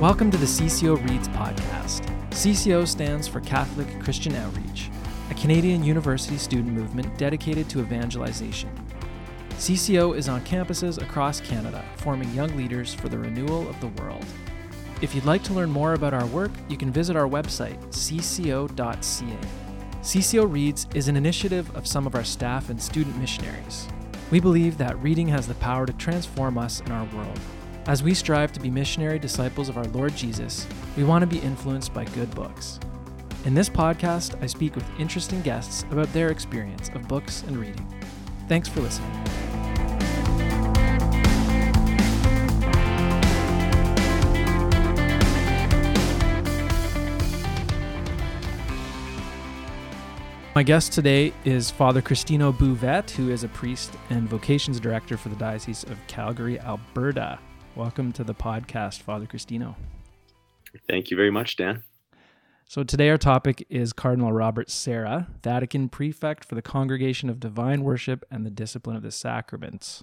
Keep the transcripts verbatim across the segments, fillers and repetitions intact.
Welcome to the C C O Reads podcast. C C O stands for Catholic Christian Outreach, a Canadian university student movement dedicated to evangelization. C C O is on campuses across Canada, forming young leaders for the renewal of the world. If you'd like to learn more about our work, you can visit our website, c c o dot c a. C C O Reads is an initiative of some of our staff and student missionaries. We believe that reading has the power to transform us and our world. As we strive to be missionary disciples of our Lord Jesus, we want to be influenced by good books. In this podcast, I speak with interesting guests about their experience of books and reading. Thanks for listening. My guest today is Father Cristino Bouvette, who is a priest and vocations director for the Diocese of Calgary, Alberta. Welcome to the podcast, Father Cristino. Thank you very much, Dan. So today our topic is Cardinal Robert Sarah, Vatican Prefect for the Congregation of Divine Worship and the Discipline of the Sacraments.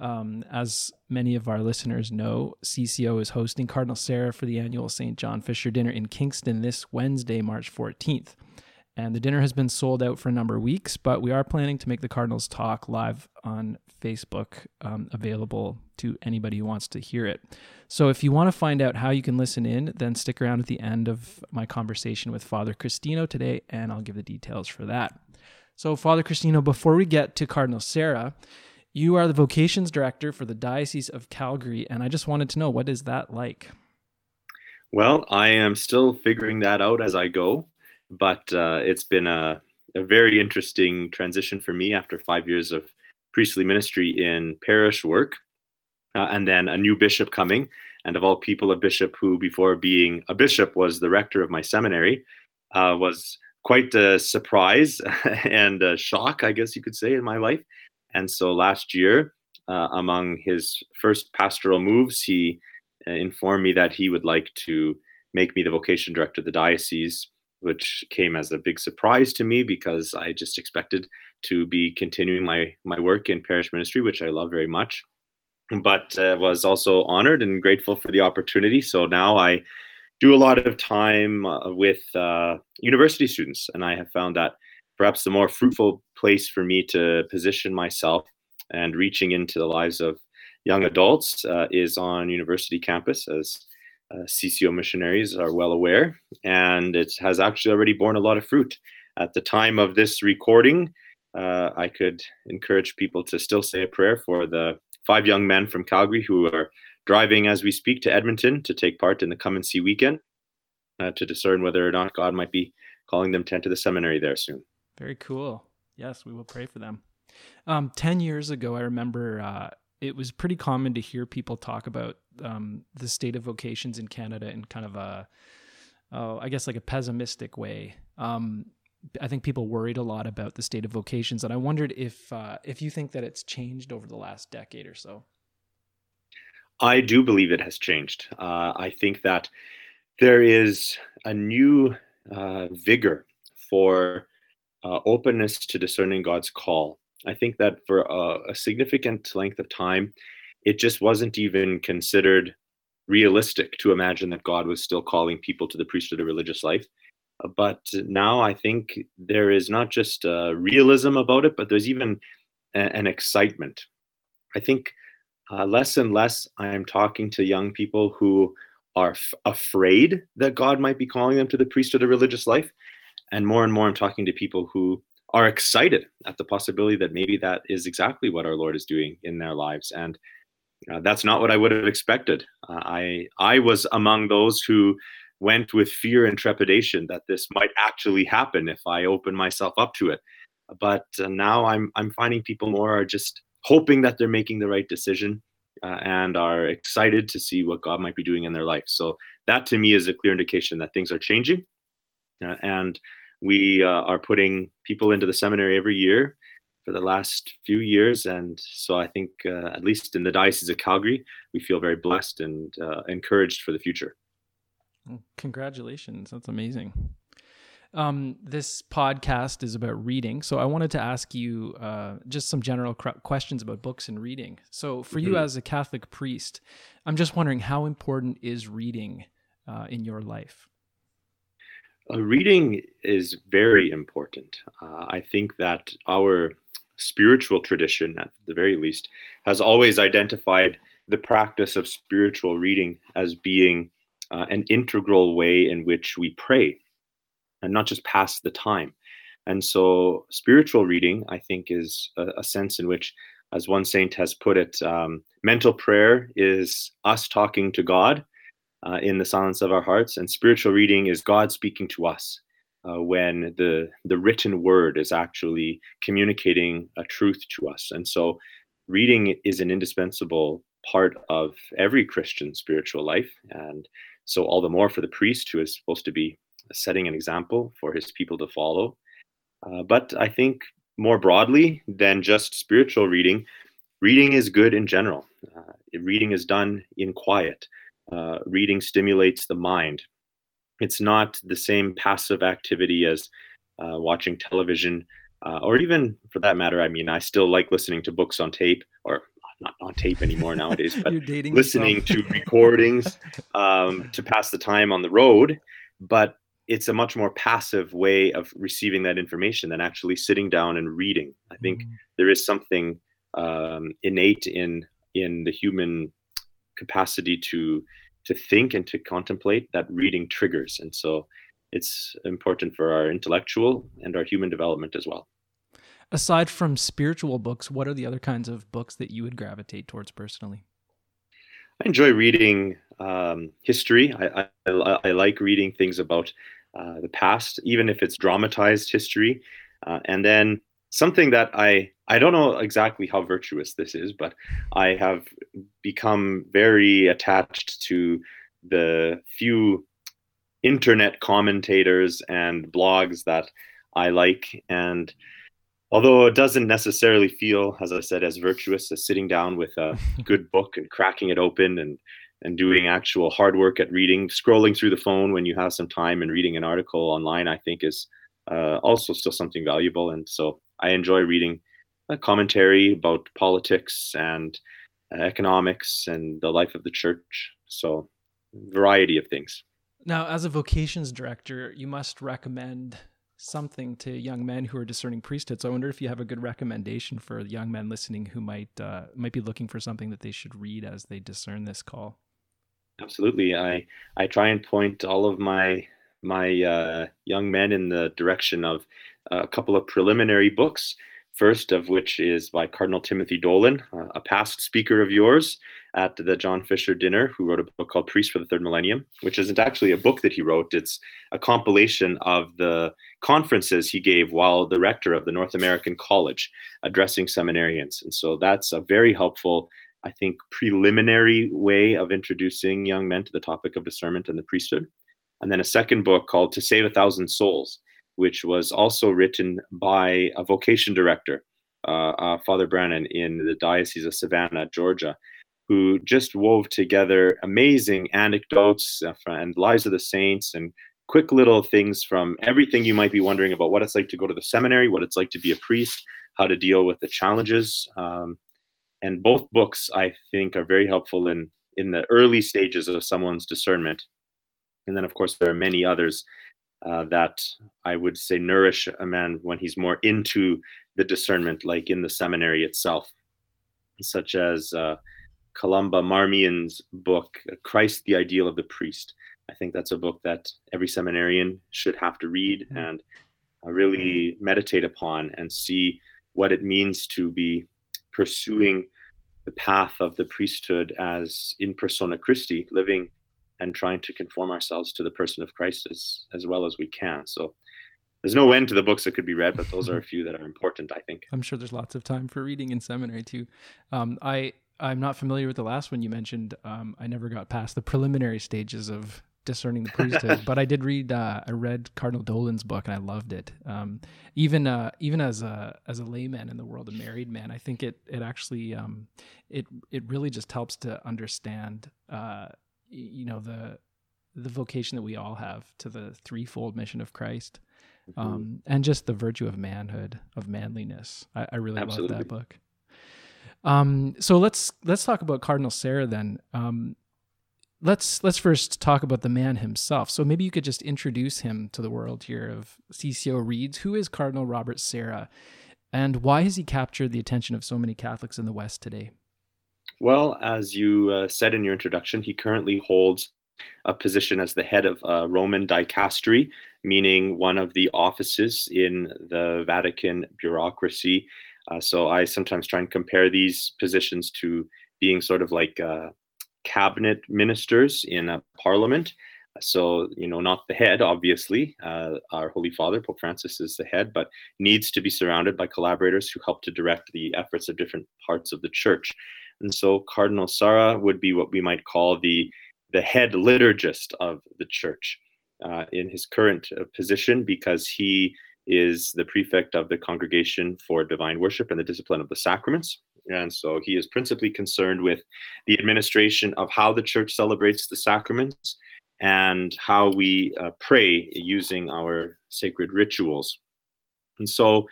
Um, as many of our listeners know, C C O is hosting Cardinal Sarah for the annual Saint John Fisher Dinner in Kingston this Wednesday, March fourteenth. And the dinner has been sold out for a number of weeks, but we are planning to make the Cardinal's Talk live on Facebook um, available to anybody who wants to hear it. So if you want to find out how you can listen in, then stick around at the end of my conversation with Father Cristino today, and I'll give the details for that. So Father Cristino, before we get to Cardinal Sarah, you are the vocations director for the Diocese of Calgary, and I just wanted to know, what is that like? Well, I am still figuring that out as I go. But uh, it's been a, a very interesting transition for me after five years of priestly ministry in parish work, uh, and then a new bishop coming, and of all people, a bishop who, before being a bishop, was the rector of my seminary, uh, was quite a surprise and a shock, I guess you could say, in my life. And so last year, uh, among his first pastoral moves, he informed me that he would like to make me the vocation director of the diocese, which came as a big surprise to me because I just expected to be continuing my my work in parish ministry, which I love very much, but uh, was also honored and grateful for the opportunity. So now I do a lot of time uh, with uh, university students, and I have found that perhaps the more fruitful place for me to position myself and reaching into the lives of young adults uh, is on university campus, as Uh, C C O missionaries are well aware, and it has actually already borne a lot of fruit. At the time of this recording, uh, I could encourage people to still say a prayer for the five young men from Calgary who are driving as we speak to Edmonton to take part in the Come and See weekend uh, to discern whether or not God might be calling them to enter the seminary there soon. Very cool. Yes, we will pray for them. Um, ten years ago, I remember uh, it was pretty common to hear people talk about Um, the state of vocations in Canada in kind of a, oh, I guess like a pessimistic way. Um, I think people worried a lot about the state of vocations, and I wondered if uh, if you think that it's changed over the last decade or so. I do believe it has changed. Uh, I think that there is a new uh, vigor for uh, openness to discerning God's call. I think that for a, a significant length of time, it just wasn't even considered realistic to imagine that God was still calling people to the priesthood of religious life. But now I think there is not just uh, realism about it, but there's even a- an excitement. I think uh, less and less I am talking to young people who are f- afraid that God might be calling them to the priesthood of religious life. And more and more I'm talking to people who are excited at the possibility that maybe that is exactly what our Lord is doing in their lives. And Uh, that's not what I would have expected. Uh, I I was among those who went with fear and trepidation that this might actually happen if I open myself up to it. But uh, now I'm I'm finding people more are just hoping that they're making the right decision uh, and are excited to see what God might be doing in their life. So that to me is a clear indication that things are changing. Uh, and we uh, are putting people into the seminary every year for the last few years, and so I think, uh, at least in the Diocese of Calgary, we feel very blessed and uh, encouraged for the future. Congratulations, that's amazing. Um, this podcast is about reading, so I wanted to ask you uh, just some general cr- questions about books and reading. So for mm-hmm. you as a Catholic priest, I'm just wondering, how important is reading uh, in your life? Uh, reading is very important. Uh, I think that our spiritual tradition, at the very least, has always identified the practice of spiritual reading as being uh, an integral way in which we pray, and not just pass the time. And so spiritual reading, I think, is a, a sense in which, as one saint has put it, um, mental prayer is us talking to God uh, in the silence of our hearts, and spiritual reading is God speaking to us uh, when the, the written word is actually communicating a truth to us. And so reading is an indispensable part of every Christian spiritual life, and so all the more for the priest, who is supposed to be setting an example for his people to follow. Uh, but I think more broadly than just spiritual reading, reading is good in general. Uh, reading is done in quiet. Uh, reading stimulates the mind. It's not the same passive activity as uh, watching television, uh, or even for that matter, I mean, I still like listening to books on tape, or not on tape anymore nowadays, but listening to recordings um, to pass the time on the road. But it's a much more passive way of receiving that information than actually sitting down and reading. I think mm-hmm. there is something um, innate in in the human capacity to to think and to contemplate that reading triggers. And so it's important for our intellectual and our human development as well. Aside from spiritual books, what are the other kinds of books that you would gravitate towards personally? I enjoy reading um, history. I, I, I like reading things about uh, the past, even if it's dramatized history. Uh, and then something that I, I don't know exactly how virtuous this is, but I have become very attached to the few internet commentators and blogs that I like. And although it doesn't necessarily feel, as I said, as virtuous as sitting down with a good book and cracking it open and, and doing actual hard work at reading, scrolling through the phone when you have some time and reading an article online, I think is uh, also still something valuable. And so I enjoy reading a commentary about politics and uh, economics and the life of the church. So variety of things. Now, as a vocations director, you must recommend something to young men who are discerning priesthood. So I wonder if you have a good recommendation for young men listening who might uh, might be looking for something that they should read as they discern this call. Absolutely. I I try and point all of my my uh, young men in the direction of a couple of preliminary books. First of which is by Cardinal Timothy Dolan, uh, a past speaker of yours at the John Fisher Dinner, who wrote a book called Priest for the Third Millennium, which isn't actually a book that he wrote. It's a compilation of the conferences he gave while the rector of the North American College addressing seminarians. And so that's a very helpful, I think, preliminary way of introducing young men to the topic of discernment and the priesthood. And then a second book called To Save a Thousand Souls, which was also written by a vocation director, uh, uh, Father Brennan, in the Diocese of Savannah, Georgia, who just wove together amazing anecdotes and lives of the saints and quick little things from everything you might be wondering about what it's like to go to the seminary, what it's like to be a priest, how to deal with the challenges. Um, and both books, I think, are very helpful in, in the early stages of someone's discernment. And then, of course, there are many others Uh, that I would say nourish a man when he's more into the discernment, like in the seminary itself, such as uh, Columba Marmion's book, Christ, the Ideal of the Priest. I think that's a book that every seminarian should have to read and uh, really meditate upon and see what it means to be pursuing the path of the priesthood as in persona Christi, living and trying to conform ourselves to the person of Christ as, as well as we can. So there's no end to the books that could be read, but those are a few that are important, I think. I'm sure there's lots of time for reading in seminary too. Um, I, I'm not familiar with the last one you mentioned. Um, I never got past the preliminary stages of discerning the priesthood, but I did read, uh, I read Cardinal Dolan's book and I loved it. Um, even, uh, even as a, as a layman in the world, a married man, I think it, it actually, um, it, it really just helps to understand, uh, you know, the the vocation that we all have to the threefold mission of Christ. mm-hmm. um, and just the virtue of manhood, of manliness. I, I really love that book. Um, so let's let's talk about Cardinal Sarah then. Um, let's let's first talk about the man himself. So maybe you could just introduce him to the world here of C C O Reads. Who is Cardinal Robert Sarah, and why has he captured the attention of so many Catholics in the West today? Well, as you uh, said in your introduction, he currently holds a position as the head of uh, Roman Dicastery, meaning one of the offices in the Vatican bureaucracy. Uh, so I sometimes try and compare these positions to being sort of like uh, cabinet ministers in a parliament. So, you know, not the head, obviously. Uh, our Holy Father, Pope Francis, is the head, but needs to be surrounded by collaborators who help to direct the efforts of different parts of the church. And so Cardinal Sarah would be what we might call the the head liturgist of the church uh, in his current uh, position, because he is the prefect of the Congregation for Divine Worship and the Discipline of the Sacraments. And so he is principally concerned with the administration of how the church celebrates the sacraments and how we uh, pray using our sacred rituals. And so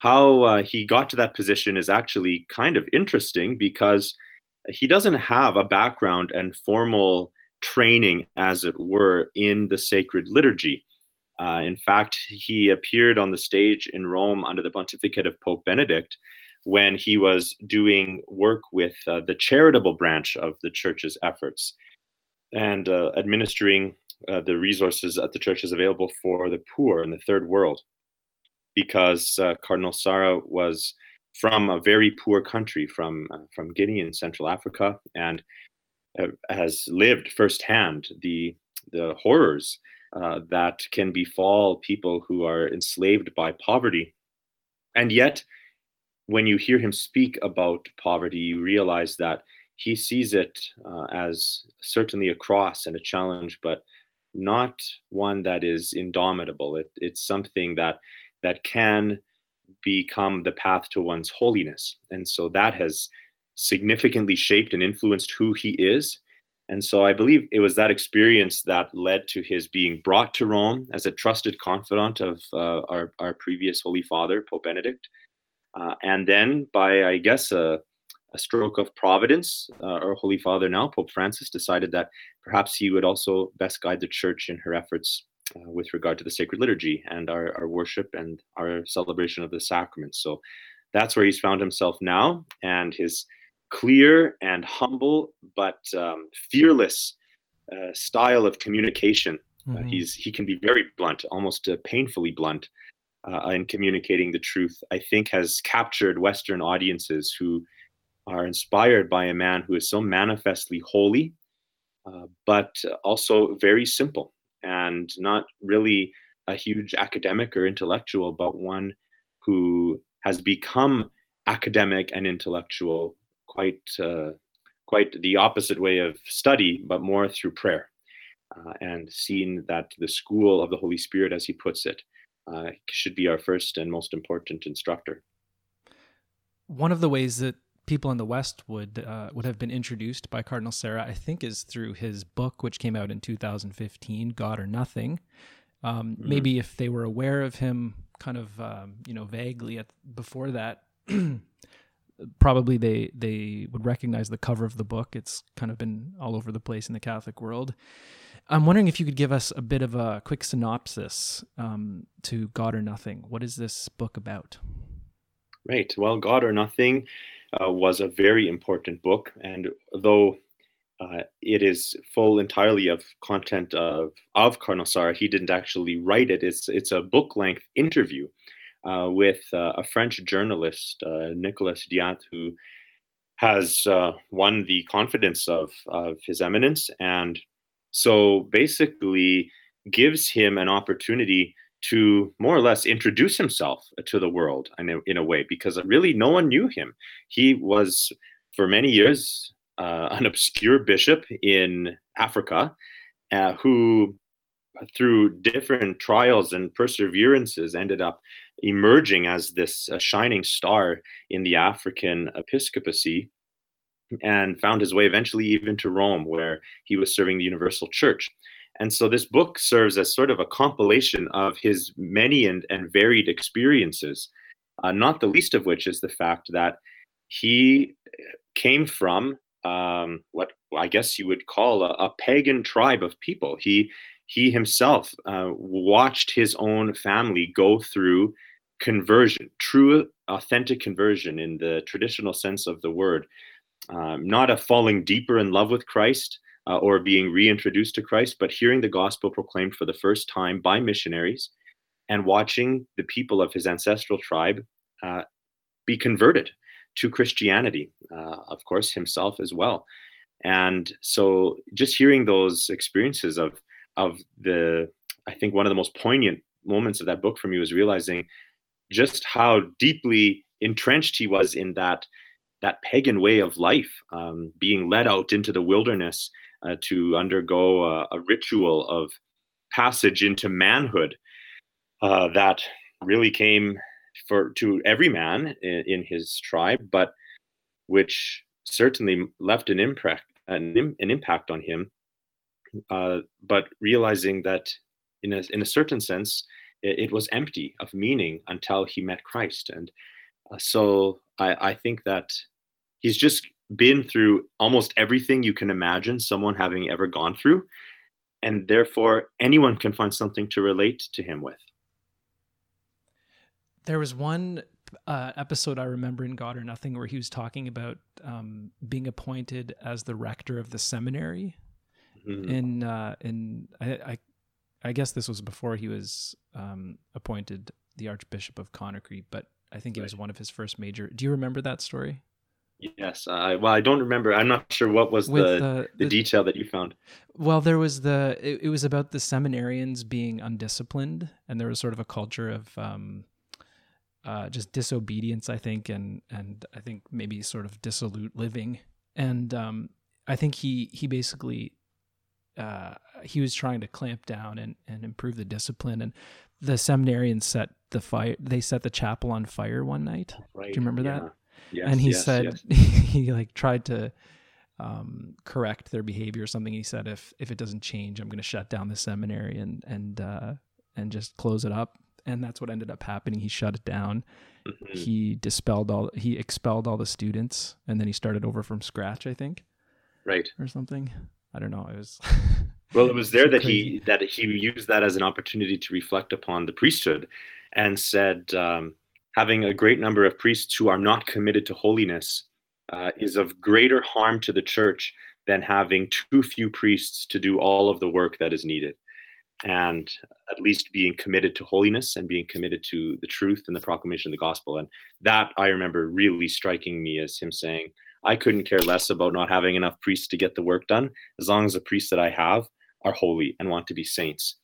how uh, he got to that position is actually kind of interesting, because he doesn't have a background and formal training, as it were, in the sacred liturgy. Uh, in fact, he appeared on the stage in Rome under the pontificate of Pope Benedict when he was doing work with uh, the charitable branch of the church's efforts and uh, administering uh, the resources that the church is available for the poor in the third world. Because uh, Cardinal Sarah was from a very poor country, from uh, from Guinea in Central Africa, and uh, has lived firsthand the the horrors uh, that can befall people who are enslaved by poverty. And yet, when you hear him speak about poverty, you realize that he sees it uh, as certainly a cross and a challenge, but not one that is indomitable. It, it's something that that can become the path to one's holiness. And so that has significantly shaped and influenced who he is. And so I believe it was that experience that led to his being brought to Rome as a trusted confidant of uh, our, our previous Holy Father, Pope Benedict. Uh, and then by, I guess, a, a stroke of providence, uh, our Holy Father now, Pope Francis, decided that perhaps he would also best guide the church in her efforts Uh, with regard to the sacred liturgy and our, our worship and our celebration of the sacraments. So that's where he's found himself now, and his clear and humble but um, fearless uh, style of communication. Mm-hmm. Uh, he's he can be very blunt, almost uh, painfully blunt uh, in communicating the truth, I think has captured Western audiences who are inspired by a man who is so manifestly holy, uh, but also very simple. And not really a huge academic or intellectual, but one who has become academic and intellectual quite uh, quite the opposite way of study, but more through prayer, uh, and seen that the school of the Holy Spirit, as he puts it, uh, should be our first and most important instructor. One of the ways that people in the West would uh, would have been introduced by Cardinal Sarah, I think, is through his book, which came out in two thousand fifteen, God or Nothing. Um, mm-hmm. Maybe if they were aware of him kind of, um, you know, vaguely at, before that, probably they, they would recognize the cover of the book. It's kind of been all over the place in the Catholic world. I'm wondering if you could give us a bit of a quick synopsis um, to God or Nothing. What is this book about? Right. Well, God or Nothing Uh, was a very important book, and though uh, it is full entirely of content of, of Cardinal Sarah, he didn't actually write it. It's it's a book-length interview uh, with uh, a French journalist, uh, Nicolas Diat, who has uh, won the confidence of, of His Eminence, and so basically gives him an opportunity to more or less introduce himself to the world in a, in a way, because really no one knew him. He was, for many years, uh, an obscure bishop in Africa uh, who, through different trials and perseverances, ended up emerging as this uh, shining star in the African episcopacy, and found his way eventually even to Rome, where he was serving the universal church. And so this book serves as sort of a compilation of his many and, and varied experiences, uh, not the least of which is the fact that he came from um, what I guess you would call a, a pagan tribe of people. He he himself uh, watched his own family go through conversion, true, authentic conversion in the traditional sense of the word, um, not a falling deeper in love with Christ, Uh, or being reintroduced to Christ, but hearing the gospel proclaimed for the first time by missionaries and watching the people of his ancestral tribe uh, be converted to Christianity, uh, of course, himself as well. And so just hearing those experiences of of the, I think one of the most poignant moments of that book for me was realizing just how deeply entrenched he was in that that pagan way of life, um, being led out into the wilderness uh, to undergo a, a ritual of passage into manhood uh, that really came for to every man in, in his tribe, but which certainly left an impact, an, an impact on him. Uh, but realizing that in a, in a certain sense, it, it was empty of meaning until he met Christ. And uh, so I, I think that he's just been through almost everything you can imagine someone having ever gone through, and therefore anyone can find something to relate to him with. There was one uh, episode I remember in God or Nothing where he was talking about um, being appointed as the rector of the seminary. Mm-hmm. In uh, in I, I I guess this was before he was um, appointed the Archbishop of Conakry, but I think it was one of his first major. Do you remember that story? Yes. Uh, well, I don't remember. I'm not sure what was With, the, uh, the the detail that you found. Well, there was the, it, it was about the seminarians being undisciplined, and there was sort of a culture of um, uh, just disobedience, I think. And, and I think maybe sort of dissolute living. And um, I think he, he basically, uh, he was trying to clamp down and, and improve the discipline, and the seminarians set the fire, they set the chapel on fire one night. Right. Do you remember yeah. that? Yes, and he yes, said, yes. he like tried to um, correct their behavior or something. He said, if, if it doesn't change, I'm going to shut down the seminary and, and, uh, and just close it up. And that's what ended up happening. He shut it down. Mm-hmm. He dispelled all, he expelled all the students, and then he started over from scratch, I think. Right. Or something. I don't know. It was... Well, it was there that he that he used that as an opportunity to reflect upon the priesthood, and said, um, having a great number of priests who are not committed to holiness uh, is of greater harm to the church than having too few priests to do all of the work that is needed. And at least being committed to holiness and being committed to the truth and the proclamation of the gospel. And that, I remember, really striking me as him saying, I couldn't care less about not having enough priests to get the work done, as long as the priests that I have are holy and want to be saints.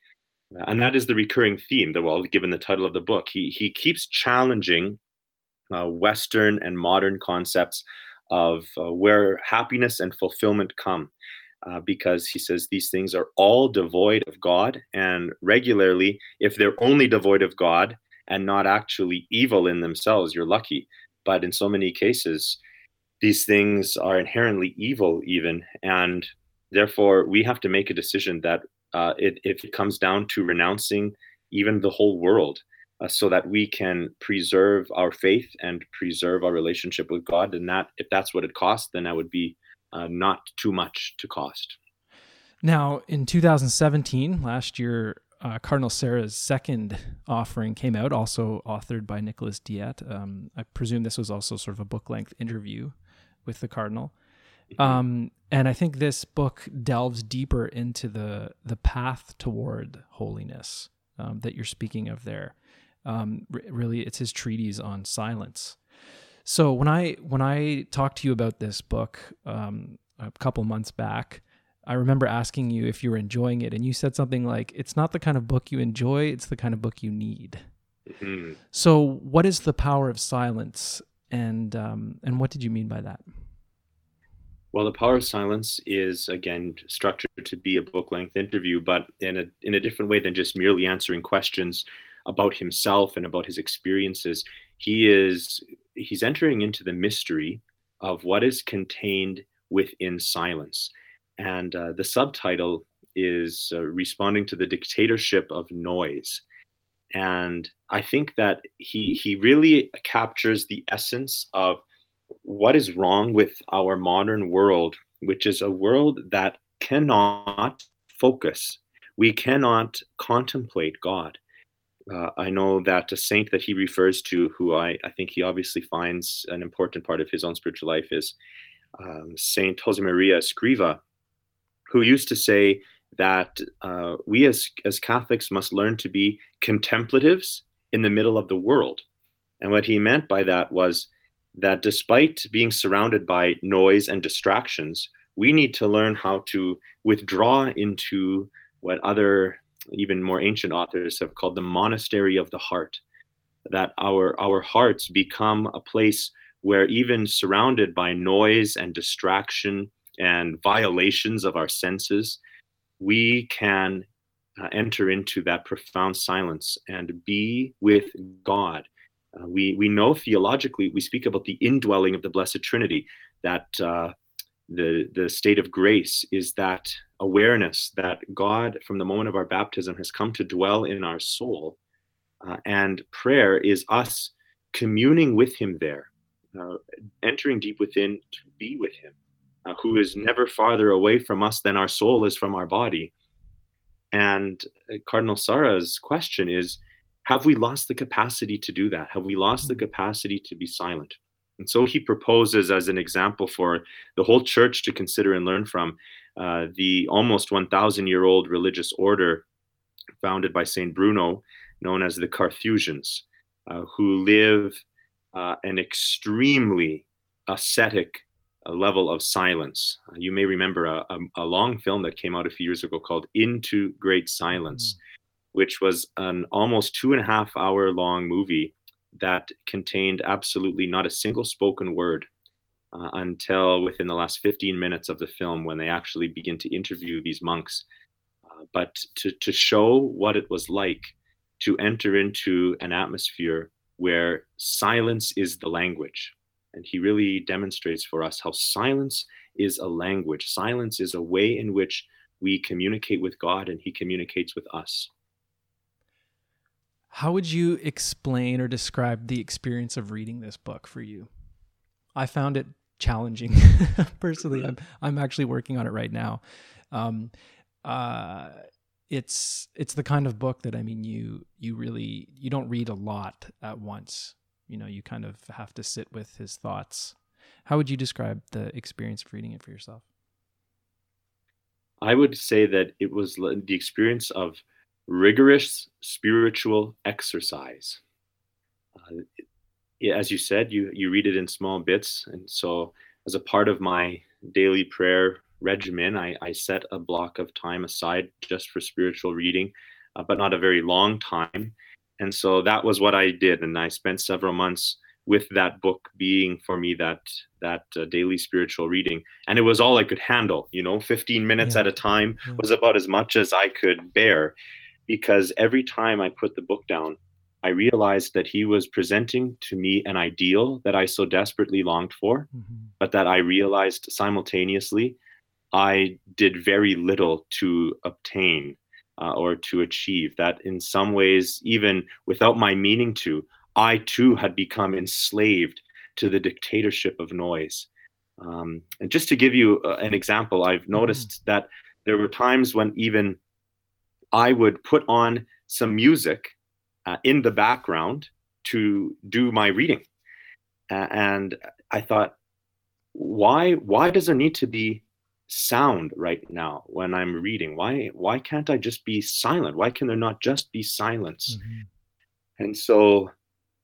And that is the recurring theme that, well, given the title of the book, he he keeps challenging uh, Western and modern concepts of uh, where happiness and fulfillment come, uh, because he says these things are all devoid of God, and regularly, if they're only devoid of God and not actually evil in themselves, you're lucky. But in so many cases, these things are inherently evil even, and therefore, we have to make a decision that uh, it, if it comes down to renouncing even the whole world uh, so that we can preserve our faith and preserve our relationship with God. And that if that's what it costs, then that would be uh, not too much to cost. Now, in two thousand seventeen, last year, uh, Cardinal Sarah's second offering came out, also authored by Nicolas Diat. Um, I presume this was also sort of a book-length interview with the Cardinal. Um, and I think this book delves deeper into the the path toward holiness um, that you're speaking of there. Um, r- really, it's his treatise on silence. So when I when I talked to you about this book um, a couple months back, I remember asking you if you were enjoying it, and you said something like, "It's not the kind of book you enjoy; it's the kind of book you need." Mm-hmm. So, what is the power of silence, and um, and what did you mean by that? Well, The Power of Silence is, again, structured to be a book-length interview, but in a in a different way than just merely answering questions about himself and about his experiences. He is he's entering into the mystery of what is contained within silence. And uh, the subtitle is uh, responding to the dictatorship of noise. And I think that he he really captures the essence of what is wrong with our modern world, which is a world that cannot focus. We cannot contemplate God. Uh, I know that a saint that he refers to, who I, I think he obviously finds an important part of his own spiritual life, is um, Saint Josemaria Escriva, who used to say that uh, we as, as Catholics must learn to be contemplatives in the middle of the world. And what he meant by that was that despite being surrounded by noise and distractions, we need to learn how to withdraw into what other, even more ancient authors have called the monastery of the heart, that our our hearts become a place where even surrounded by noise and distraction and violations of our senses, we can uh, enter into that profound silence and be with God. Uh, we we know theologically, we speak about the indwelling of the Blessed Trinity, that uh, the the state of grace is that awareness that God, from the moment of our baptism, has come to dwell in our soul. Uh, and prayer is us communing with him there, uh, entering deep within to be with him, uh, who is never farther away from us than our soul is from our body. And Cardinal Sarah's question is, have we lost the capacity to do that? Have we lost the capacity to be silent? And so he proposes as an example for the whole church to consider and learn from uh, the almost one thousand year old religious order founded by Saint Bruno, known as the Carthusians, uh, who live uh, an extremely ascetic uh, level of silence. Uh, you may remember a, a, a long film that came out a few years ago called Into Great Silence, mm. which was an almost two and a half hour long movie that contained absolutely not a single spoken word uh, until within the last fifteen minutes of the film, when they actually begin to interview these monks. Uh, but to, to show what it was like to enter into an atmosphere where silence is the language. And he really demonstrates for us how silence is a language. Silence is a way in which we communicate with God and he communicates with us. How would you explain or describe the experience of reading this book for you? I found it challenging personally. I'm I'm actually working on it right now. Um, uh, it's it's the kind of book that I mean you you really you don't read a lot at once. You know, you kind of have to sit with his thoughts. How would you describe the experience of reading it for yourself? I would say that it was the experience of rigorous spiritual exercise. Uh, as you said, you, you read it in small bits. And so as a part of my daily prayer regimen, I, I set a block of time aside just for spiritual reading, uh, but not a very long time. And so that was what I did. And I spent several months with that book being for me that that uh, daily spiritual reading. And it was all I could handle, you know, fifteen minutes yeah. at a time yeah. was about as much as I could bear. Because every time I put the book down, I realized that he was presenting to me an ideal that I so desperately longed for, mm-hmm. but that I realized simultaneously I did very little to obtain uh, or to achieve. That in some ways, even without my meaning to, I too had become enslaved to the dictatorship of noise. Um, and just to give you uh, an example, I've noticed mm-hmm. that there were times when even I would put on some music uh, in the background to do my reading. Uh, and I thought, why why does there need to be sound right now when I'm reading? Why why can't I just be silent? Why can there not just be silence? Mm-hmm. And so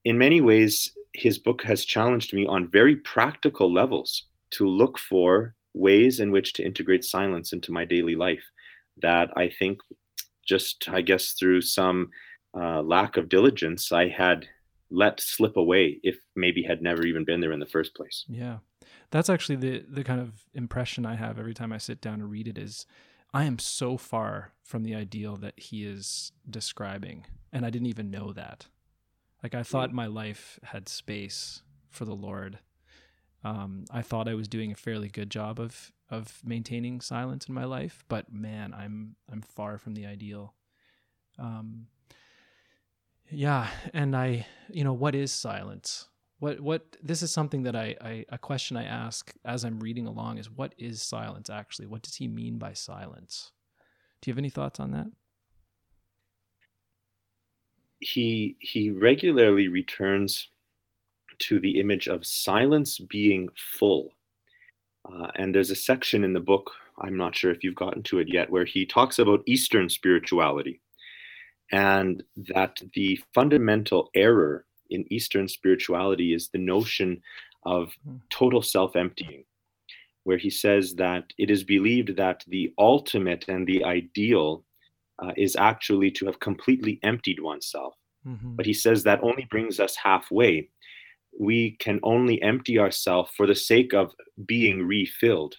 in many ways, his book has challenged me on very practical levels to look for ways in which to integrate silence into my daily life that I think just, I guess, through some uh, lack of diligence, I had let slip away if maybe had never even been there in the first place. Yeah, that's actually the the kind of impression I have every time I sit down and read it is I am so far from the ideal that he is describing. And I didn't even know that. Like I thought my life had space for the Lord. Um, I thought I was doing a fairly good job of of maintaining silence in my life, but man, I'm I'm far from the ideal. Um, yeah, and I, you know, what is silence? What what this is something that I, I a question I ask as I'm reading along is, what is silence actually? What does he mean by silence? Do you have any thoughts on that? He he regularly returns to the image of silence being full. Uh, and there's a section in the book, I'm not sure if you've gotten to it yet, where he talks about Eastern spirituality, and that the fundamental error in Eastern spirituality is the notion of total self-emptying, where he says that it is believed that the ultimate and the ideal uh, is actually to have completely emptied oneself. Mm-hmm. But he says that only brings us halfway. We can only empty ourselves for the sake of being refilled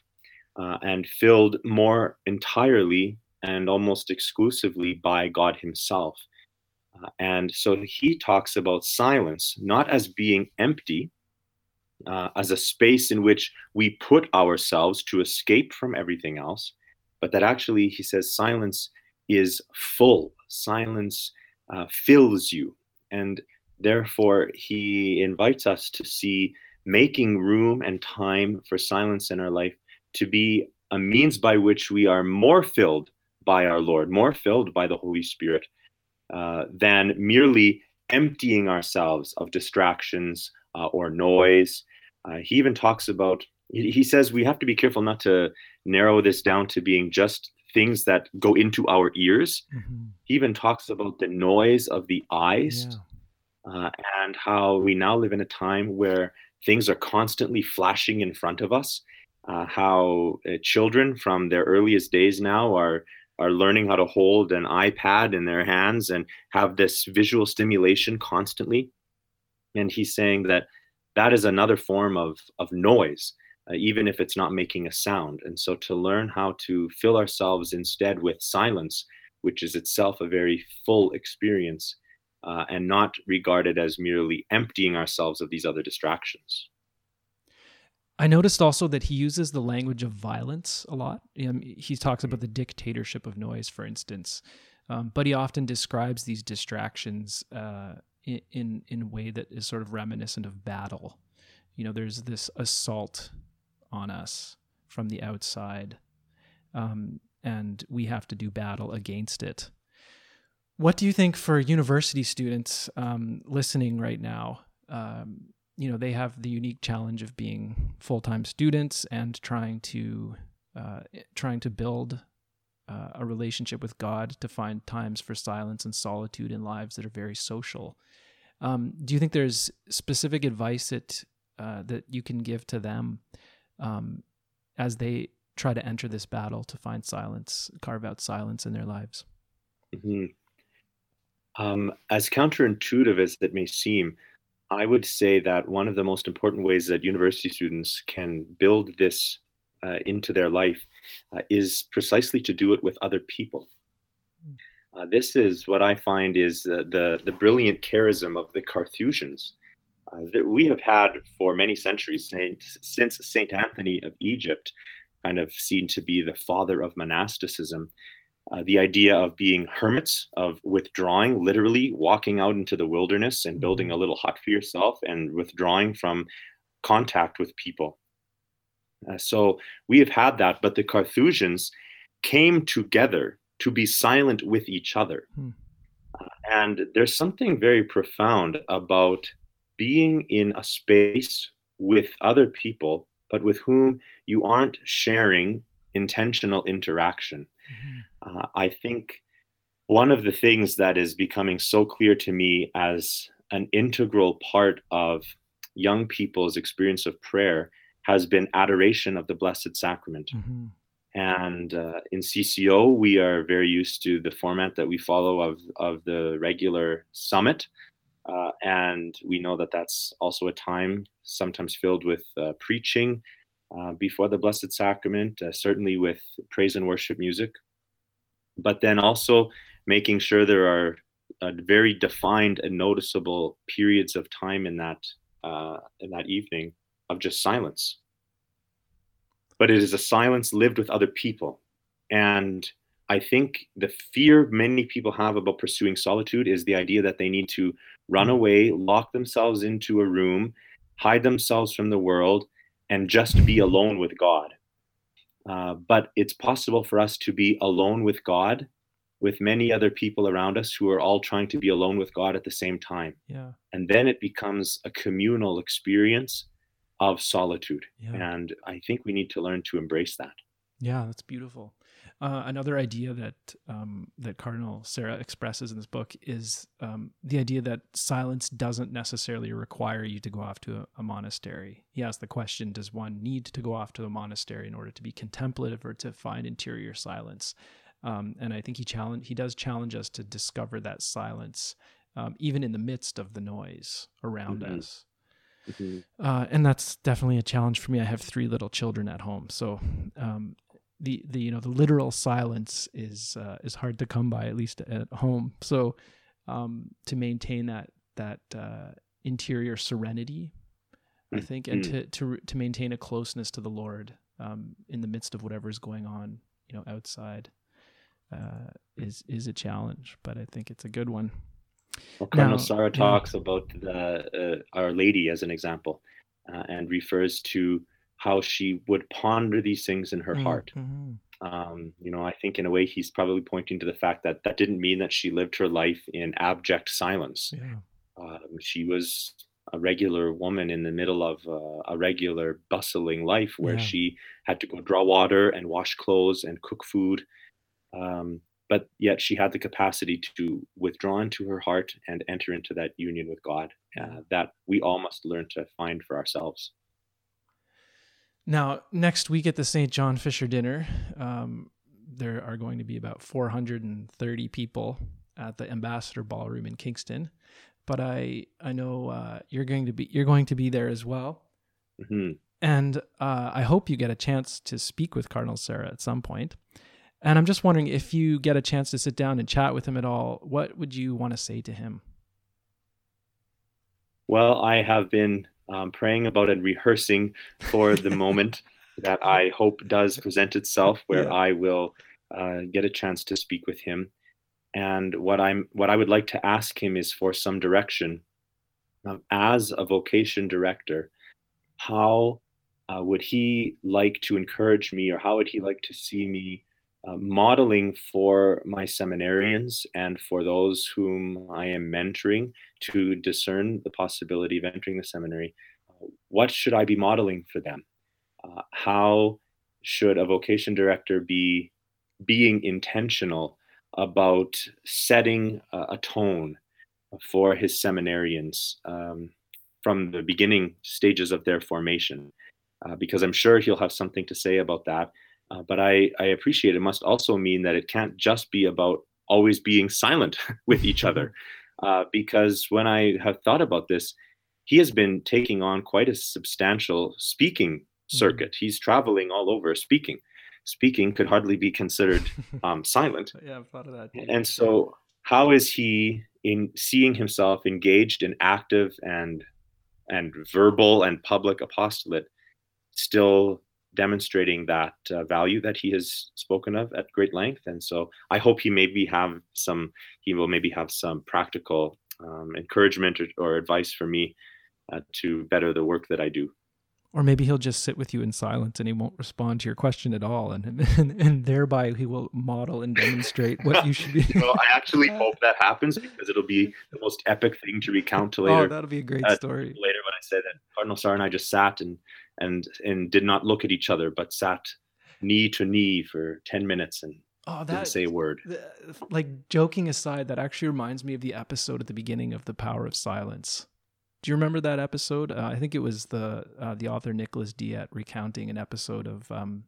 uh, and filled more entirely and almost exclusively by God himself. Uh, and so he talks about silence not as being empty, uh, as a space in which we put ourselves to escape from everything else, but that actually he says silence is full. Silence uh, fills you. And therefore, he invites us to see making room and time for silence in our life to be a means by which we are more filled by our Lord, more filled by the Holy Spirit, uh, than merely emptying ourselves of distractions uh, or noise. Uh, he even talks about, he says we have to be careful not to narrow this down to being just things that go into our ears. Mm-hmm. He even talks about the noise of the eyes. Yeah. Uh, and how we now live in a time where things are constantly flashing in front of us, uh, how uh, children from their earliest days now are are learning how to hold an iPad in their hands and have this visual stimulation constantly. And he's saying that that is another form of, of noise, uh, even if it's not making a sound. And so to learn how to fill ourselves instead with silence, which is itself a very full experience, Uh, and not regarded as merely emptying ourselves of these other distractions. I noticed also that he uses the language of violence a lot. Um, he talks about the dictatorship of noise, for instance, um, but he often describes these distractions uh, in, in in a way that is sort of reminiscent of battle. You know, there's this assault on us from the outside, um, and we have to do battle against it. What do you think for university students um, listening right now? Um, you know, they have the unique challenge of being full-time students and trying to uh, trying to build uh, a relationship with God, to find times for silence and solitude in lives that are very social. Um, do you think there's specific advice that uh, that you can give to them um, as they try to enter this battle to find silence, carve out silence in their lives? Mm-hmm. Um, as counterintuitive as it may seem, I would say that one of the most important ways that university students can build this uh, into their life uh, is precisely to do it with other people. Uh, this is what I find is uh, the, the brilliant charism of the Carthusians uh, that we have had for many centuries, since Saint Anthony of Egypt, kind of seen to be the father of monasticism. Uh, the idea of being hermits, of withdrawing, literally walking out into the wilderness and building a little hut for yourself and withdrawing from contact with people. Uh, so we have had that, but the Carthusians came together to be silent with each other. Hmm. Uh, and there's something very profound about being in a space with other people, but with whom you aren't sharing intentional interaction. Uh, I think one of the things that is becoming so clear to me as an integral part of young people's experience of prayer has been adoration of the Blessed Sacrament. Mm-hmm. And uh, in C C O, we are very used to the format that we follow of, of the regular summit. Uh, and we know that that's also a time sometimes filled with uh, preaching, Uh, before the Blessed Sacrament, uh, certainly with praise and worship music, but then also making sure there are uh, very defined and noticeable periods of time in that uh, in that evening of just silence. But it is a silence lived with other people. And I think the fear many people have about pursuing solitude is the idea that they need to run away, lock themselves into a room, hide themselves from the world, and just be alone with God. Uh, but it's possible for us to be alone with God, with many other people around us who are all trying to be alone with God at the same time. Yeah. And then it becomes a communal experience of solitude. Yeah. And I think we need to learn to embrace that. Yeah, that's beautiful. Uh, another idea that um, that Cardinal Sarah expresses in this book is um, the idea that silence doesn't necessarily require you to go off to a, a monastery. He asks the question, does one need to go off to a monastery in order to be contemplative or to find interior silence? Um, and I think he challenge he does challenge us to discover that silence, um, even in the midst of the noise around mm-hmm. us. Mm-hmm. Uh, and that's definitely a challenge for me. I have three little children at home, so um, the the you know the literal silence is uh, is hard to come by, at least at home. So um, to maintain that that uh, interior serenity, I think, mm-hmm. and to to to maintain a closeness to the Lord um, in the midst of whatever is going on, you know, outside. Uh, is is a challenge, but I think it's a good one. Well, Cardinal now, Sarah talks yeah. about the, uh, Our Lady as an example, uh, and refers to how she would ponder these things in her mm-hmm. heart. Um, you know, I think in a way he's probably pointing to the fact that that didn't mean that she lived her life in abject silence. Yeah. Um, she was a regular woman in the middle of uh, a regular bustling life where yeah. she had to go draw water and wash clothes and cook food. Um, but yet she had the capacity to withdraw into her heart and enter into that union with God uh, that we all must learn to find for ourselves. Now, next week at the Saint John Fisher Dinner, um, there are going to be about four hundred thirty people at the Ambassador Ballroom in Kingston. But I, I know uh, you're going to be you're going to be there as well. Mm-hmm. And uh, I hope you get a chance to speak with Cardinal Sarah at some point. And I'm just wondering, if you get a chance to sit down and chat with him at all, what would you want to say to him? Well, I have been um, praying about and rehearsing for the moment that I hope does present itself, where yeah. I will uh, get a chance to speak with him. And what I'm, what I would like to ask him is for some direction. Um, as a vocation director, how uh, would he like to encourage me, or how would he like to see me Uh, modeling for my seminarians and for those whom I am mentoring to discern the possibility of entering the seminary? What should I be modeling for them? Uh, how should a vocation director be being intentional about setting a, a tone for his seminarians um, from the beginning stages of their formation? Uh, because I'm sure he'll have something to say about that. Uh, but I, I appreciate it must also mean that it can't just be about always being silent with each other. Uh, because when I have thought about this, he has been taking on quite a substantial speaking circuit. Mm-hmm. He's traveling all over speaking. Speaking could hardly be considered um, silent. Yeah, I've thought of that. And so how is he in seeing himself engaged in active and and verbal and public apostolate, still demonstrating that uh, value that he has spoken of at great length? And so I hope he maybe have some, he will maybe have some practical um, encouragement or, or advice for me uh, to better the work that I do. Or maybe he'll just sit with you in silence and he won't respond to your question at all. And and, and thereby he will model and demonstrate what you should be. Well, I actually hope that happens, because it'll be the most epic thing to recount to later. Oh, that'll be a great uh, story. Later, when I say that Cardinal Sarah and I just sat and, and, and did not look at each other, but sat knee to knee for ten minutes and oh, that, didn't say a word. Like, joking aside, that actually reminds me of the episode at the beginning of The Power of Silence. Do you remember that episode? Uh, I think it was the uh, the author Nicolas Diat recounting an episode of um,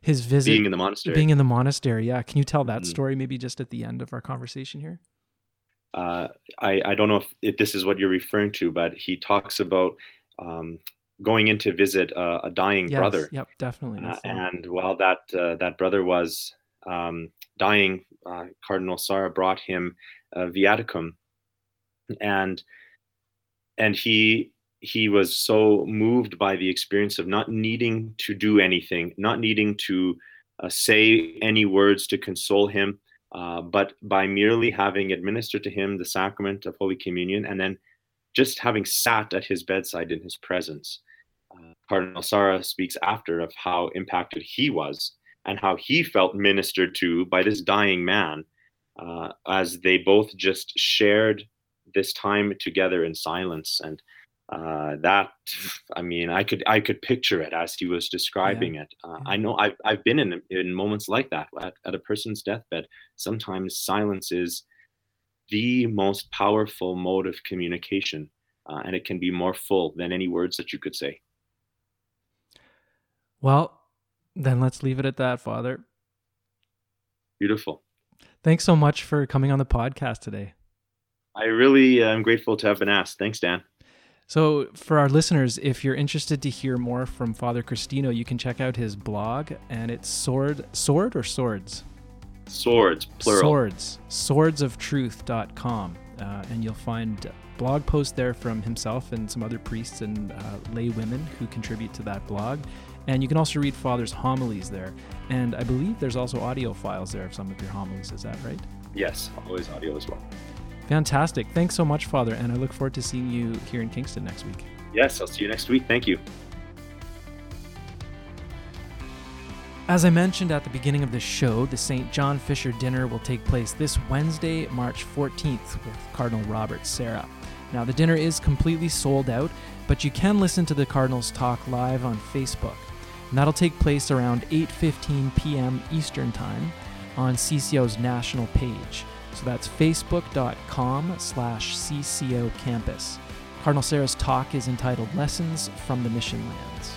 his visit. Being in the monastery. Being in the monastery, yeah. Can you tell that mm-hmm. story maybe just at the end of our conversation here? Uh, I, I don't know if, if this is what you're referring to, but he talks about um, going in to visit a, a dying yes, brother. Yep, definitely. Uh, and while that, uh, that brother was um, dying, uh, Cardinal Sarah brought him uh, viaticum. And... And he he was so moved by the experience of not needing to do anything, not needing to uh, say any words to console him, uh, but by merely having administered to him the sacrament of Holy Communion and then just having sat at his bedside in his presence. Uh, Cardinal Sarah speaks after of how impacted he was and how he felt ministered to by this dying man uh, as they both just shared this time together in silence. And uh, that, I mean, I could I could picture it as he was describing yeah. it. Uh, yeah. I know I've, I've been in in moments like that at, at a person's deathbed. Sometimes silence is the most powerful mode of communication, uh, and it can be more full than any words that you could say. Well, then let's leave it at that, Father. Beautiful. Thanks so much for coming on the podcast today. I really am grateful to have been asked. Thanks, Dan. So for our listeners, if you're interested to hear more from Father Cristino, you can check out his blog, and it's sword, sword or swords? Swords, plural. Swords, swords of truth dot com. Uh, and you'll find blog posts there from himself and some other priests and uh, lay women who contribute to that blog. And you can also read Father's homilies there. And I believe there's also audio files there of some of your homilies. Is that right? Yes, always audio as well. Fantastic. Thanks so much, Father. And I look forward to seeing you here in Kingston next week. Yes, I'll see you next week. Thank you. As I mentioned at the beginning of the show, the Saint John Fisher Dinner will take place this Wednesday, March fourteenth, with Cardinal Robert Sarah. Now, the dinner is completely sold out, but you can listen to the Cardinals talk live on Facebook. And that'll take place around eight fifteen p.m. Eastern Time on C C O's national page. So that's facebook.com slash CCO Campus. Cardinal Sarah's talk is entitled Lessons from the Mission Lands.